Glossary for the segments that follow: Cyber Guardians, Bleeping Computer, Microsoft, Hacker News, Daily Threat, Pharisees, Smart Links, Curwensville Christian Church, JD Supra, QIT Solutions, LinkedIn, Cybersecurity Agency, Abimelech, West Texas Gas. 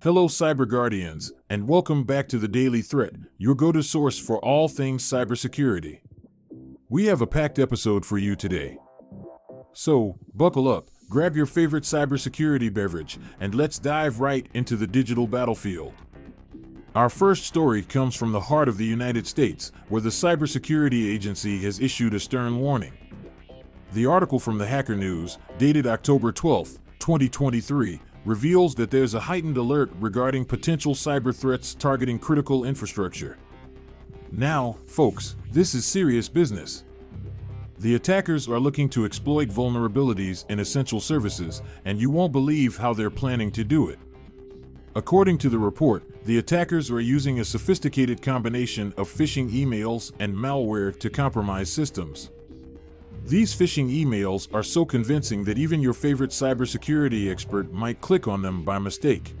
Hello Cyber Guardians, and welcome back to the Daily Threat, your go-to source for all things cybersecurity. We have a packed episode for you today. So, buckle up, grab your favorite cybersecurity beverage, and let's dive right into the digital battlefield. Our first story comes from the heart of the United States, where the Cybersecurity Agency has issued a stern warning. The article from the Hacker News, dated October 12, 2023, reveals that there's a heightened alert regarding potential cyber threats targeting critical infrastructure. Now, folks, this is serious business. The attackers are looking to exploit vulnerabilities in essential services, and you won't believe how they're planning to do it. According to the report, the attackers are using a sophisticated combination of phishing emails and malware to compromise systems. These phishing emails are so convincing that even your favorite cybersecurity expert might click on them by mistake.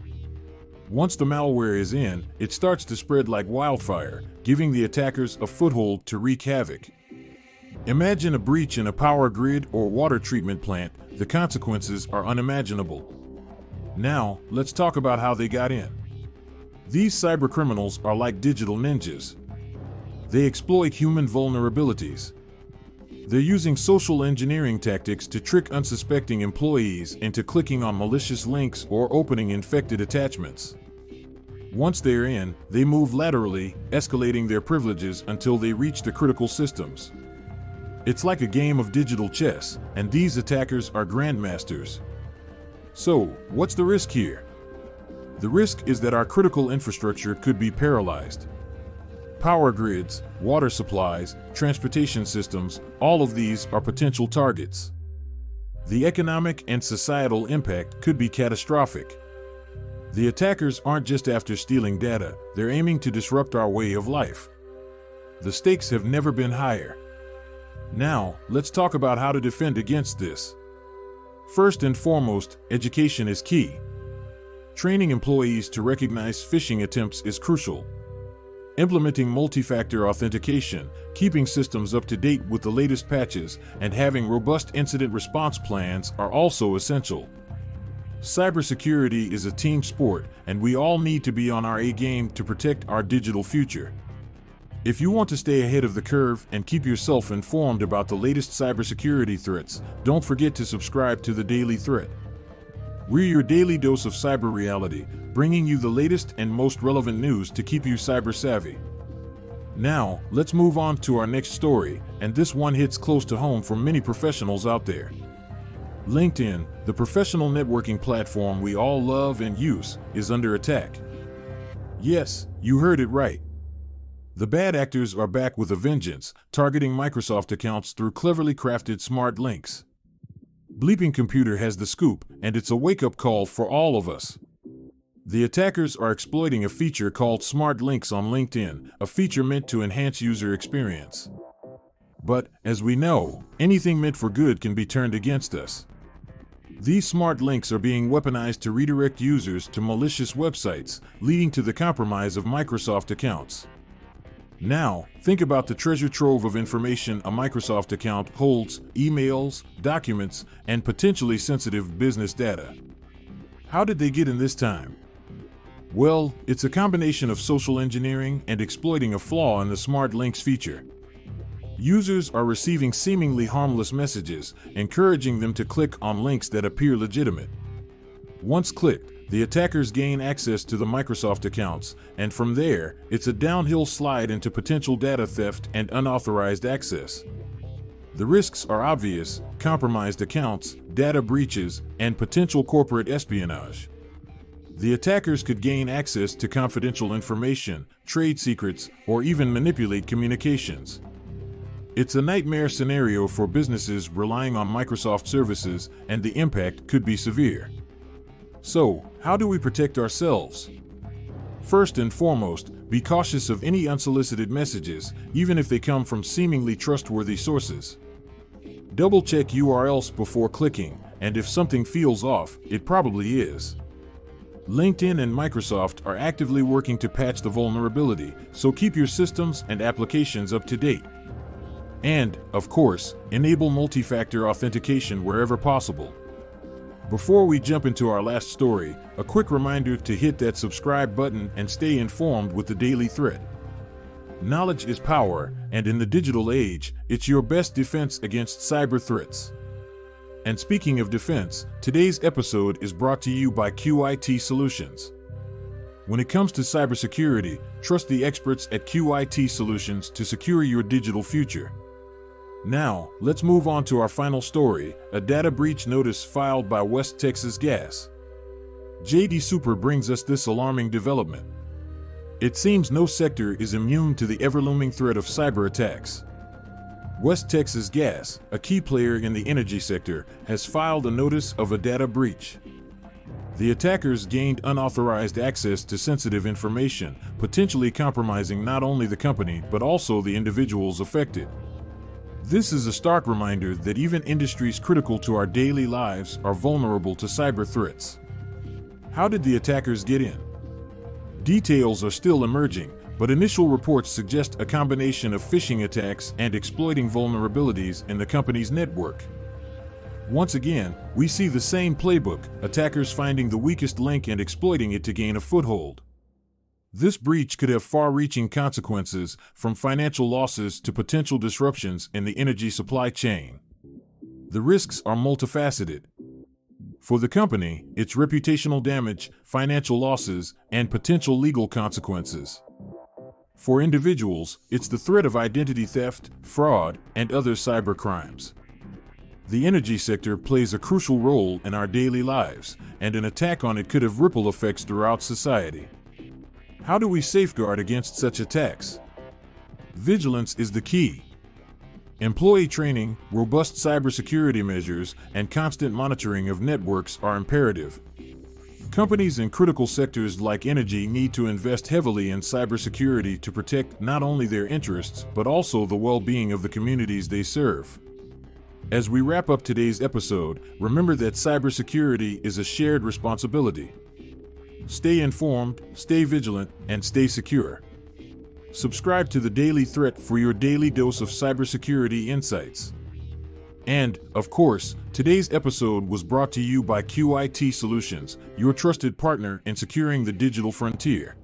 Once the malware is in, it starts to spread like wildfire, giving the attackers a foothold to wreak havoc. Imagine a breach in a power grid or water treatment plant. The consequences are unimaginable. Now, let's talk about how they got in. These cybercriminals are like digital ninjas. They exploit human vulnerabilities. They're using social engineering tactics to trick unsuspecting employees into clicking on malicious links or opening infected attachments. Once they're in, they move laterally, escalating their privileges until they reach the critical systems. It's like a game of digital chess, and these attackers are grandmasters. So, what's the risk here? The risk is that our critical infrastructure could be paralyzed. Power grids, water supplies, transportation systems, all of these are potential targets. The economic and societal impact could be catastrophic. The attackers aren't just after stealing data, they're aiming to disrupt our way of life. The stakes have never been higher. Now, let's talk about how to defend against this. First and foremost, education is key. Training employees to recognize phishing attempts is crucial. Implementing multi-factor authentication, keeping systems up to date with the latest patches, and having robust incident response plans are also essential. Cybersecurity is a team sport, and we all need to be on our A game to protect our digital future. If you want to stay ahead of the curve and keep yourself informed about the latest cybersecurity threats, don't forget to subscribe to the Daily Threat. We're your daily dose of cyber reality, bringing you the latest and most relevant news to keep you cyber savvy. Now, let's move on to our next story, and this one hits close to home for many professionals out there. LinkedIn, the professional networking platform we all love and use, is under attack. Yes, you heard it right. The bad actors are back with a vengeance, targeting Microsoft accounts through cleverly crafted smart links. Bleeping Computer has the scoop, and it's a wake-up call for all of us. The attackers are exploiting a feature called Smart Links on LinkedIn, a feature meant to enhance user experience. But, as we know, anything meant for good can be turned against us. These smart links are being weaponized to redirect users to malicious websites, leading to the compromise of Microsoft accounts. Now, think about the treasure trove of information a Microsoft account holds: emails, documents, and potentially sensitive business data. How did they get in this time? Well, it's a combination of social engineering and exploiting a flaw in the Smart Links feature. Users are receiving seemingly harmless messages, encouraging them to click on links that appear legitimate. Once clicked, the attackers gain access to the Microsoft accounts, and from there, it's a downhill slide into potential data theft and unauthorized access. The risks are obvious: compromised accounts, data breaches, and potential corporate espionage. The attackers could gain access to confidential information, trade secrets, or even manipulate communications. It's a nightmare scenario for businesses relying on Microsoft services, and the impact could be severe. So, how do we protect ourselves? First and foremost, be cautious of any unsolicited messages, even if they come from seemingly trustworthy sources. Double-check URLs before clicking, and if something feels off, it probably is. LinkedIn and Microsoft are actively working to patch the vulnerability, so keep your systems and applications up to date. And, of course, enable multi-factor authentication wherever possible. Before we jump into our last story, a quick reminder to hit that subscribe button and stay informed with the Daily Threat. Knowledge is power, and in the digital age, it's your best defense against cyber threats. And speaking of defense, today's episode is brought to you by QIT Solutions. When it comes to cybersecurity, trust the experts at QIT Solutions to secure your digital future. Now, let's move on to our final story, a data breach notice filed by West Texas Gas. JD Supra brings us this alarming development. It seems no sector is immune to the ever-looming threat of cyber attacks. West Texas Gas, a key player in the energy sector, has filed a notice of a data breach. The attackers gained unauthorized access to sensitive information, potentially compromising not only the company but also the individuals affected. This is a stark reminder that even industries critical to our daily lives are vulnerable to cyber threats. How did the attackers get in? Details are still emerging, but initial reports suggest a combination of phishing attacks and exploiting vulnerabilities in the company's network. Once again, we see the same playbook, attackers finding the weakest link and exploiting it to gain a foothold. This breach could have far-reaching consequences, from financial losses to potential disruptions in the energy supply chain. The risks are multifaceted. For the company, it's reputational damage, financial losses, and potential legal consequences. For individuals, it's the threat of identity theft, fraud, and other cybercrimes. The energy sector plays a crucial role in our daily lives, and an attack on it could have ripple effects throughout society. How do we safeguard against such attacks? Vigilance is the key. Employee training, robust cybersecurity measures, and constant monitoring of networks are imperative. Companies in critical sectors like energy need to invest heavily in cybersecurity to protect not only their interests but also the well-being of the communities they serve. As we wrap up today's episode, remember that cybersecurity is a shared responsibility. Stay informed, stay vigilant, and stay secure. Subscribe to the Daily Threat for your daily dose of cybersecurity insights. And, of course, today's episode was brought to you by QIT Solutions, your trusted partner in securing the digital frontier.